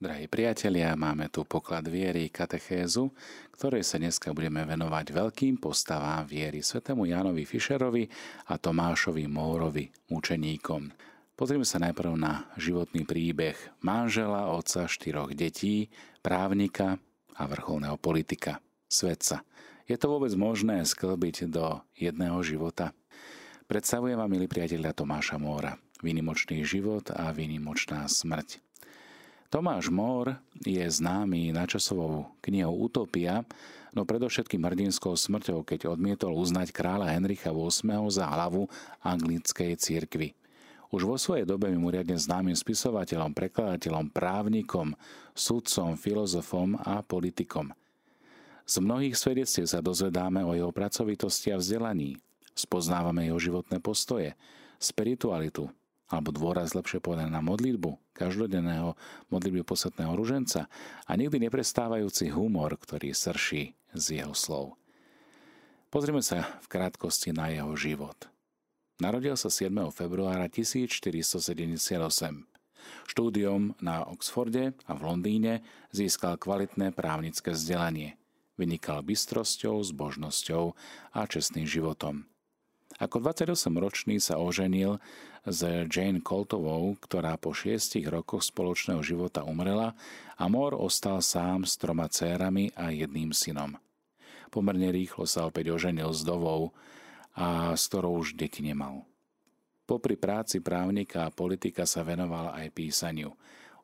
Drahí priatelia, máme tu poklad viery katechézu, ktorej sa dneska budeme venovať veľkým postavám viery, svätému Jánovi Fischerovi a Tomášovi Mórovi, mučeníkom. Pozrieme sa najprv na životný príbeh manžela, otca 4 detí, právnika a vrcholného politika, svetca. Je to vôbec možné sklbiť do jedného života? Predstavujem vám, milí priatelia, Tomáša Móra. Výnimočný život a výnimočná smrť. Tomáš Mór je známy nadčasovou knihou Utopia, no predovšetkým hrdinskou smrťou, keď odmietol uznať kráľa Henricha VIII za hlavu anglickej cirkvi. Už vo svojej dobe mimoriadne známym spisovateľom, prekladateľom, právnikom, sudcom, filozofom a politikom. Z mnohých svedectiev sa dozvedáme o jeho pracovitosti a vzdelaní. Spoznávame jeho životné postoje, spiritualitu, alebo dôraz, lepšie povedané, na modlitbu, každodenného modlitby posvätného ruženca a nikdy neprestávajúci humor, ktorý srší z jeho slov. Pozrime sa v krátkosti na jeho život. Narodil sa 7. februára 1478. Štúdiom na Oxforde a v Londýne získal kvalitné právnické vzdelanie. Vynikal bystrosťou, zbožnosťou a čestným životom. Ako 28-ročný sa oženil s Jane Coltovou, ktorá po 6 rokoch spoločného života umrela a Mór ostal sám s 3 dcérami a 1 synom. Pomerne rýchlo sa opäť oženil s vdovou, a s ktorou už deti nemal. Popri práci právnika a politika sa venoval aj písaniu.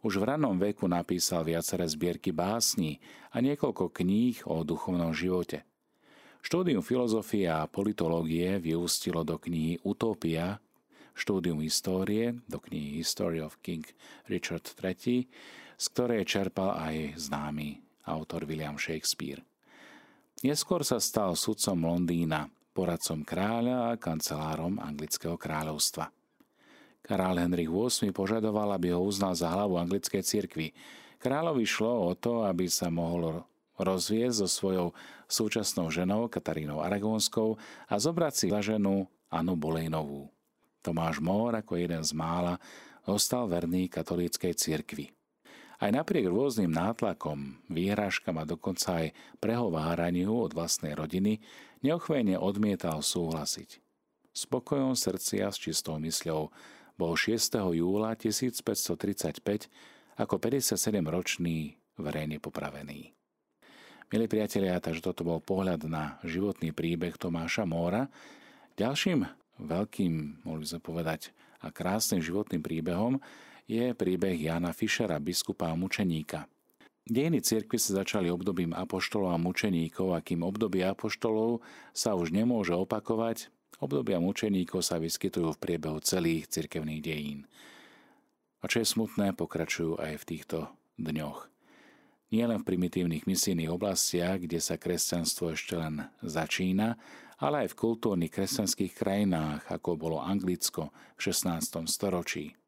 Už v ranom veku napísal viaceré zbierky básní a niekoľko kníh o duchovnom živote. Štúdium filozofie a politológie vyústilo do knihy Utopia, štúdium histórie do knihy History of King Richard III, z ktorej čerpal aj známy autor William Shakespeare. Neskôr sa stal sudcom Londýna, poradcom kráľa a kancelárom anglického kráľovstva. Kráľ Henrich VIII požadoval, aby ho uznal za hlavu anglickej cirkvi. Kráľovi šlo o to, aby sa mohol rozviesť so svojou súčasnou ženou Katarínou Aragónskou a zobrať si za ženu Annu Bolejnovú. Tomáš Mór ako jeden z mála ostal verný katolíckej cirkvi. Aj napriek rôznym nátlakom, výhrážkam a dokonca aj prehováraniu od vlastnej rodiny neochvejne odmietal súhlasiť. Spokojom srdcia s čistou mysľou bol 6. júla 1535 ako 57-ročný verejne popravený. Milí priatelia, takže toto bol pohľad na životný príbeh Tomáša Móra. Ďalším veľkým, mohli sme povedať, a krásnym životným príbehom je príbeh Jána Fischera, biskupa a mučeníka. Dejiny cirkvi sa začali obdobím apoštolov a mučeníkov, a kým obdobie apoštolov sa už nemôže opakovať, obdobia mučeníkov sa vyskytujú v priebehu celých cirkevných dejín. A čo je smutné, pokračujú aj v týchto dňoch. Nielen v primitívnych misijných oblastiach, kde sa kresťanstvo ešte len začína, ale aj v kultúrnych kresťanských krajinách, ako bolo Anglicko v 16. storočí.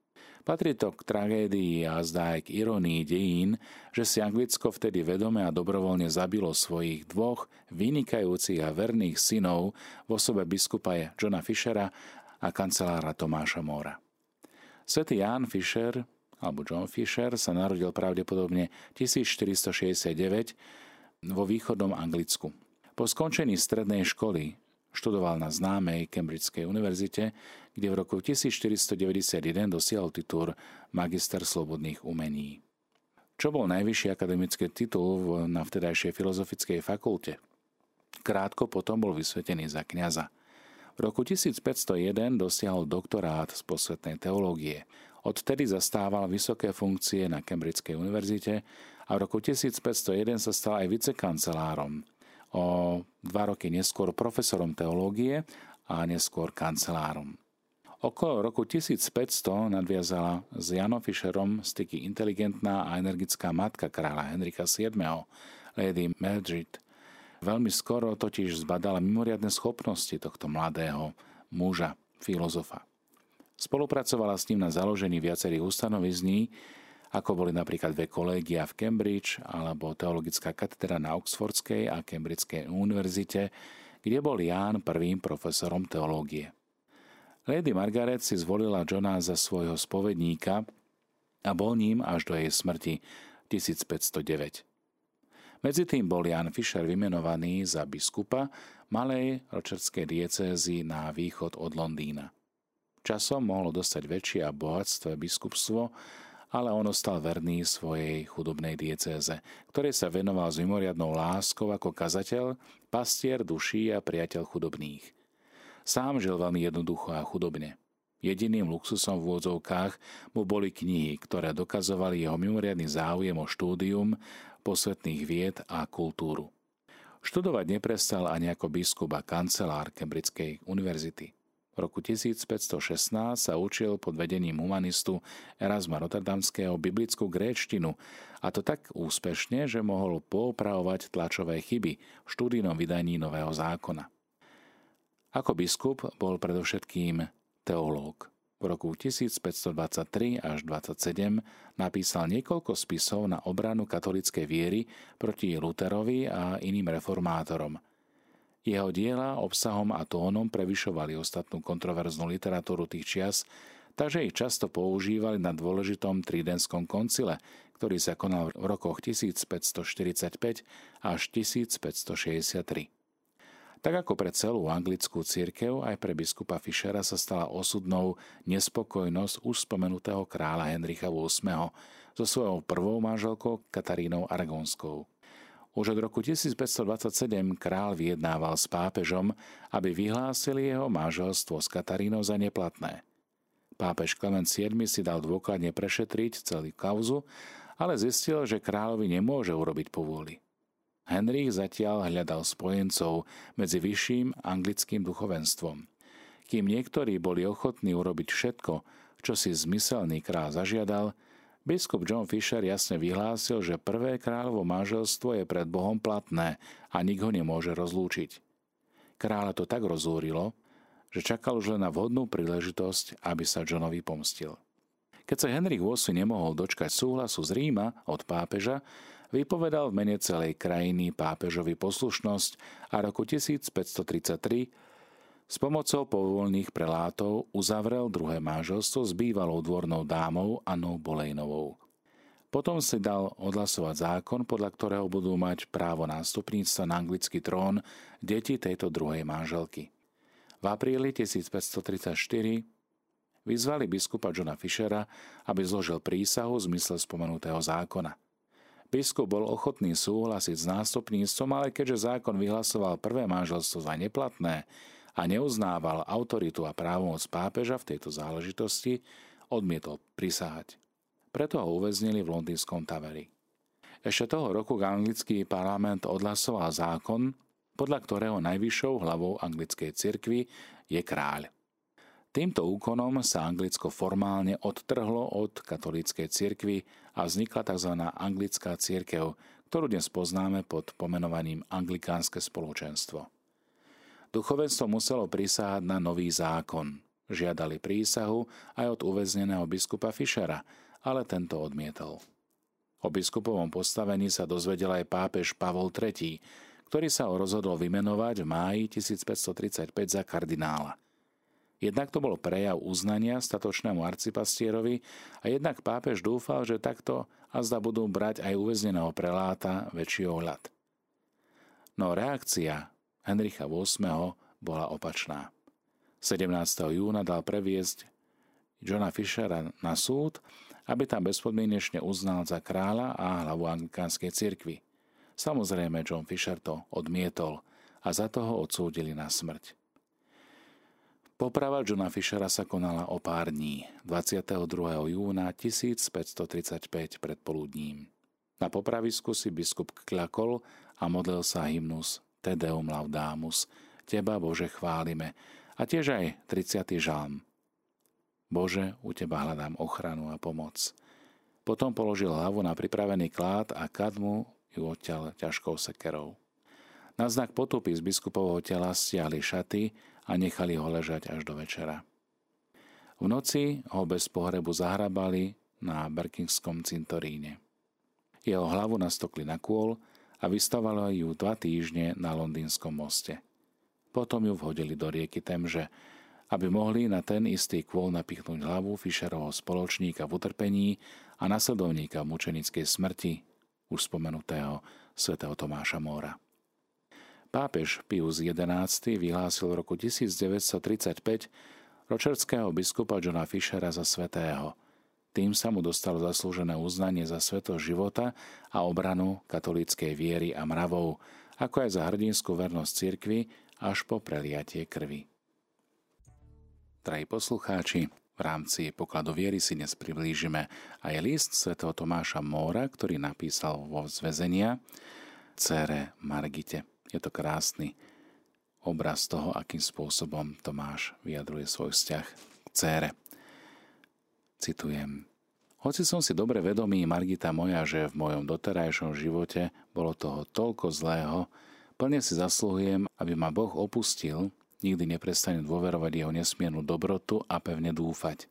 Patrí to k tragédii a zdá aj k ironii dejín, že si Anglicko vtedy vedome a dobrovoľne zabilo svojich 2 vynikajúcich a verných synov v osobe biskupa Johna Fischera a kancelára Tomáša Móra. Svätý Ján Fischer alebo John Fisher sa narodil pravdepodobne 1469 vo východnom Anglicku. Po skončení strednej školy študoval na známej Cambridgeskej univerzite, kde v roku 1491 dosiahol titul magister slobodných umení, čo bol najvyšší akademický titul na vtedajšej filozofickej fakulte. Krátko potom bol vysvetený za kňaza. V roku 1501 dosiahol doktorát z posvetnej teológie. Odtedy zastával vysoké funkcie na Cambridgeskej univerzite a v roku 1501 sa stal aj vicekancelárom. O 2 roky neskôr profesorom teológie a neskôr kancelárom. Okolo roku 1500 nadviazala s Jánom Fischerom styky inteligentná a energická matka kráľa Henrika VII, Lady Mildred. Veľmi skoro totiž zbadala mimoriadne schopnosti tohto mladého muža, filozofa. Spolupracovala s ním na založení viacerých ustanovizní, ako boli napríklad dve kolégia v Cambridge alebo teologická katedra na Oxfordskej a Cambridgeskej univerzite, kde bol Ján prvým profesorom teológie. Lady Margaret si zvolila Johna za svojho spovedníka a bol ním až do jej smrti 1509. Medzitým bol Jan Fischer vymenovaný za biskupa malej ročerskej diecézy na východ od Londýna. Časom mohlo dostať väčšie a bohatstvé biskupstvo, ale on ostal verný svojej chudobnej diecéze, ktorej sa venoval s mimoriadnou láskou ako kazateľ, pastier duší a priateľ chudobných. Sám žil veľmi jednoducho a chudobne. Jediným luxusom v úvodzovkách mu boli knihy, ktoré dokazovali jeho mimoriadny záujem o štúdium posvetných vied a kultúru. Študovať neprestal ani ako biskup a kancelár Cambridgeskej univerzity. V roku 1516 sa učil pod vedením humanistu Erasma Rotterdamského biblickú gréčtinu, a to tak úspešne, že mohol poopravovať tlačové chyby v štúdijnom vydaní Nového zákona. Ako biskup bol predovšetkým teológ. V roku 1523 až 27 napísal niekoľko spisov na obranu katolíckej viery proti Luterovi a iným reformátorom. Jeho diela obsahom a tónom prevyšovali ostatnú kontroverznú literatúru tých čias, takže ich často používali na dôležitom Tridentskom koncile, ktorý sa konal v rokoch 1545 až 1563. Tak ako pre celú anglickú cirkev, aj pre biskupa Fischera sa stala osudnou nespokojnosť už spomenutého kráľa Henricha VIII so svojou prvou manželkou Katarínou Aragonskou. Už od roku 1527 kráľ vyjednával s pápežom, aby vyhlásili jeho manželstvo s Katarínou za neplatné. Pápež Klement VII si dal dôkladne prešetriť celú kauzu, ale zistil, že kráľovi nemôže urobiť povôli. Henrich zatiaľ hľadal spojencov medzi vyšším anglickým duchovenstvom. Kým niektorí boli ochotní urobiť všetko, čo si zmyselný kráľ zažiadal, biskup John Fisher jasne vyhlásil, že prvé kráľovo manželstvo je pred Bohom platné a nikto ho nemôže rozlúčiť. Kráľa to tak rozúrilo, že čakal už len na vhodnú príležitosť, aby sa Johnovi pomstil. Keď sa Henrich VIII nemohol dočkať súhlasu z Ríma od pápeža, vypovedal v mene celej krajiny pápežovi poslušnosť a roku 1533 s pomocou povoľných prelátov uzavrel druhé manželstvo s bývalou dvornou dámou Annou Bolejnovou. Potom si dal odhlasovať zákon, podľa ktorého budú mať právo nástupníctva na anglický trón deti tejto druhej manželky. V apríli 1534 vyzvali biskupa Johna Fischera, aby zložil prísahu v zmysle spomenutého zákona. Biskup bol ochotný súhlasiť s nástupníctvom, ale keďže zákon vyhlasoval prvé manželstvo za neplatné a neuznával autoritu a právomoc pápeža v tejto záležitosti, odmietol prisahať. Preto ho uväznili v londýnskom Taveri. Ešte toho roku anglický parlament odhlasoval zákon, podľa ktorého najvyššou hlavou anglickej cirkvi je kráľ. Týmto úkonom sa Anglicko formálne odtrhlo od katolíckej cirkvi a vznikla tzv. Anglická cirkev, ktorú dnes poznáme pod pomenovaním Anglikánske spoločenstvo. Duchovenstvo muselo prisahať na nový zákon. Žiadali prísahu aj od uväzneného biskupa Fischera, ale tento odmietol. O biskupovom postavení sa dozvedel aj pápež Pavol III, ktorý sa ho rozhodol vymenovať v máji 1535 za kardinála. Jednak to bol prejav uznania statočnému arcipastierovi a jednak pápež dúfal, že takto azda budú brať aj uväzneného preláta väčší ohľad. No reakcia Henricha VIII bola opačná. 17. júna dal previesť Johna Fischera na súd, aby tam bezpodmienečne uznal za kráľa a hlavu anglikánskej cirkvi. Samozrejme John Fisher to odmietol a za to ho odsúdili na smrť. Poprava Johna Fischera sa konala o pár dní, 22. júna 1535 predpoludním. Na popravisku si biskup kľakol a modlil sa hymnus Te Deum Laudamus, Teba, Bože, chválime, a tiež aj 30. žalm. Bože, u Teba hľadám ochranu a pomoc. Potom položil hlavu na pripravený klád a kadmu ju odtiaľ ťažkou sekerou. Na znak potupy z biskupovho tela stiahli šaty a nechali ho ležať až do večera. V noci ho bez pohrebu zahrabali na Berkingskom cintoríne. Jeho hlavu nastokli na kôl a vystavalo ju 2 týždne na Londýnskom moste. Potom ju vhodili do rieky Temže, aby mohli na ten istý kôl napichnúť hlavu Fischerovho spoločníka v utrpení a nasledovníka mučenickej smrti, už spomenutého svätého Tomáša Móra. Pápež Pius XI vyhlásil v roku 1935 ročerského biskupa Johna Fischera za svätého. Tým sa mu dostalo zaslúžené uznanie za svätosť života a obranu katolíckej viery a mravov, ako aj za hrdinskú vernosť cirkvi až po preliatie krvi. Drahí poslucháči, v rámci pokladu viery si dnes priblížime aj list svätého Tomáša Móra, ktorý napísal vo zväzenia dcére Margite. Je to krásny obraz toho, akým spôsobom Tomáš vyjadruje svoj vzťah k dcére. Citujem. Hoci som si dobre vedomý, Margita moja, že v mojom doterajšom živote bolo toho toľko zlého, plne si zasluhujem, aby ma Boh opustil, nikdy neprestanem dôverovať jeho nesmiernu dobrotu a pevne dúfať.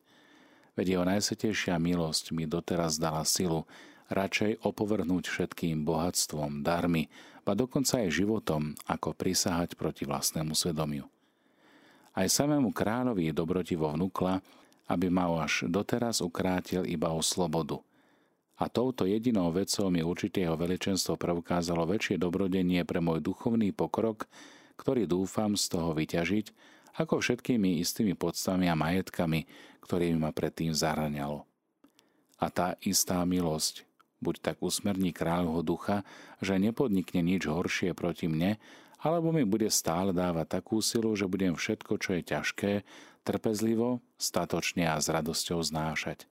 Veď jeho najsvätejšia milosť mi doteraz dala silu radšej opovrhnúť všetkým bohatstvom, darmi, ba dokonca aj životom, ako prisahať proti vlastnému svedomiu. Aj samému kráľovi dobrotivo vnúkla, aby ma až doteraz ukrátil iba o slobodu. A touto jedinou vecou mi určite jeho veličenstvo preukázalo väčšie dobrodenie pre môj duchovný pokrok, ktorý dúfam z toho vyťažiť, ako všetkými istými podstami a majetkami, ktorými ma predtým zahŕňalo. A tá istá milosť, buď tak usmerní kráľovho ducha, že nepodnikne nič horšie proti mne, alebo mi bude stále dávať takú silu, že budem všetko, čo je ťažké, trpezlivo, statočne a s radosťou znášať.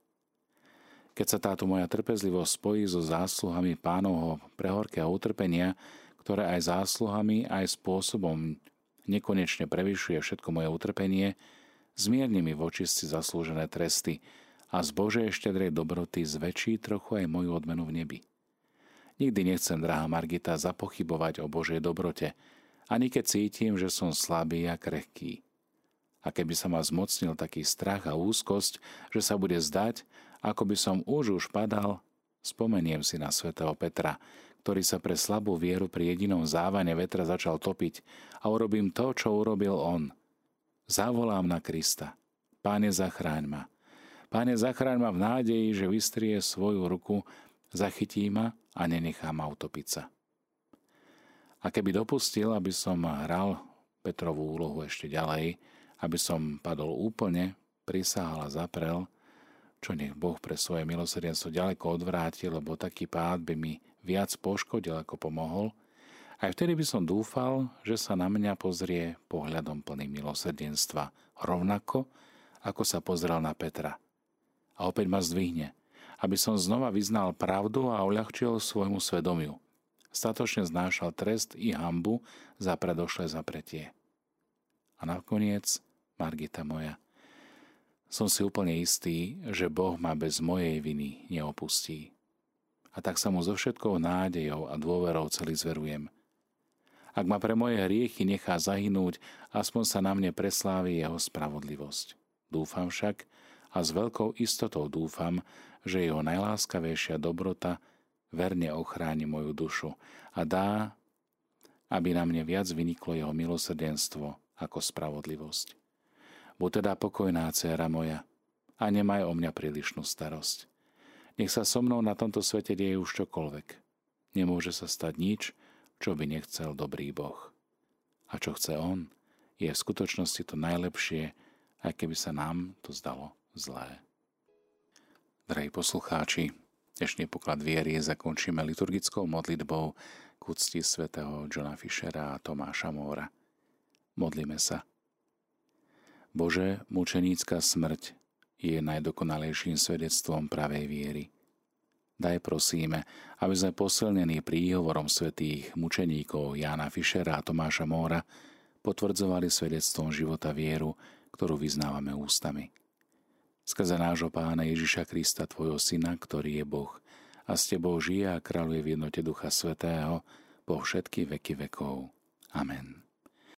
Keď sa táto moja trpezlivosť spojí so zásluhami Pánovho prehorkého utrpenia, ktoré aj zásluhami, aj spôsobom nekonečne prevyšuje všetko moje utrpenie, zmierni mi v očisti zaslúžené tresty a z Božej štedrej dobroty zväčší trochu aj moju odmenu v nebi. Nikdy nechcem, drahá Margita, zapochybovať o Božej dobrote, ani keď cítim, že som slabý a krehký. A keby sa ma zmocnil taký strach a úzkosť, že sa bude zdať, ako by som už padal, spomeniem si na svätého Petra, ktorý sa pre slabú vieru pri jedinom závane vetra začal topiť a urobím to, čo urobil on. Zavolám na Krista. Páne, zachráň ma. Páne, zachráň ma v nádeji, že vystrie svoju ruku, zachytí ma a nenechá ma utopiť sa. A keby dopustil, aby som hral Petrovú úlohu ešte ďalej, aby som padol úplne, prisahal a zaprel, čo nech Boh pre svoje milosrdenstvo ďaleko odvrátil, lebo taký pád by mi viac poškodil, ako pomohol, aj vtedy by som dúfal, že sa na mňa pozrie pohľadom plným milosrdenstva, rovnako, ako sa pozrel na Petra. A opäť ma zdvihne, aby som znova vyznal pravdu a uľahčil svojmu svedomiu. Statočne znášal trest i hanbu za predošlé zapretie. A nakoniec, Margita moja, som si úplne istý, že Boh ma bez mojej viny neopustí. A tak sa mu so všetkou nádejou a dôverou celý zverujem. Ak ma pre moje hriechy nechá zahynúť, aspoň sa na mne preslávi jeho spravodlivosť. Dúfam však a s veľkou istotou dúfam, že jeho najláskavejšia dobrota verne ochráni moju dušu a dá, aby na mne viac vyniklo jeho milosrdenstvo ako spravodlivosť. Buď teda pokojná, dcéra moja, a nemaj o mňa prílišnú starosť. Nech sa so mnou na tomto svete deje už čokoľvek. Nemôže sa stať nič, čo by nechcel dobrý Boh. A čo chce on, je v skutočnosti to najlepšie, aj keby sa nám to zdalo zlé. Drahí poslucháči, dnešný poklad viery zakončíme liturgickou modlitbou k úcti svätého Johna Fischera a Tomáša Móra. Modlíme sa. Bože, mučenícka smrť je najdokonalejším svedectvom pravej viery. Daj prosíme, aby sme posilnení príhovorom svätých mučeníkov Jána Fischera a Tomáša Móra potvrdzovali svedectvom života vieru, ktorú vyznávame ústami. Skrze nášho Pána Ježiša Krista, Tvojho Syna, ktorý je Boh a s Tebou žije a kráľuje v jednote Ducha Svätého po všetky veky vekov. Amen.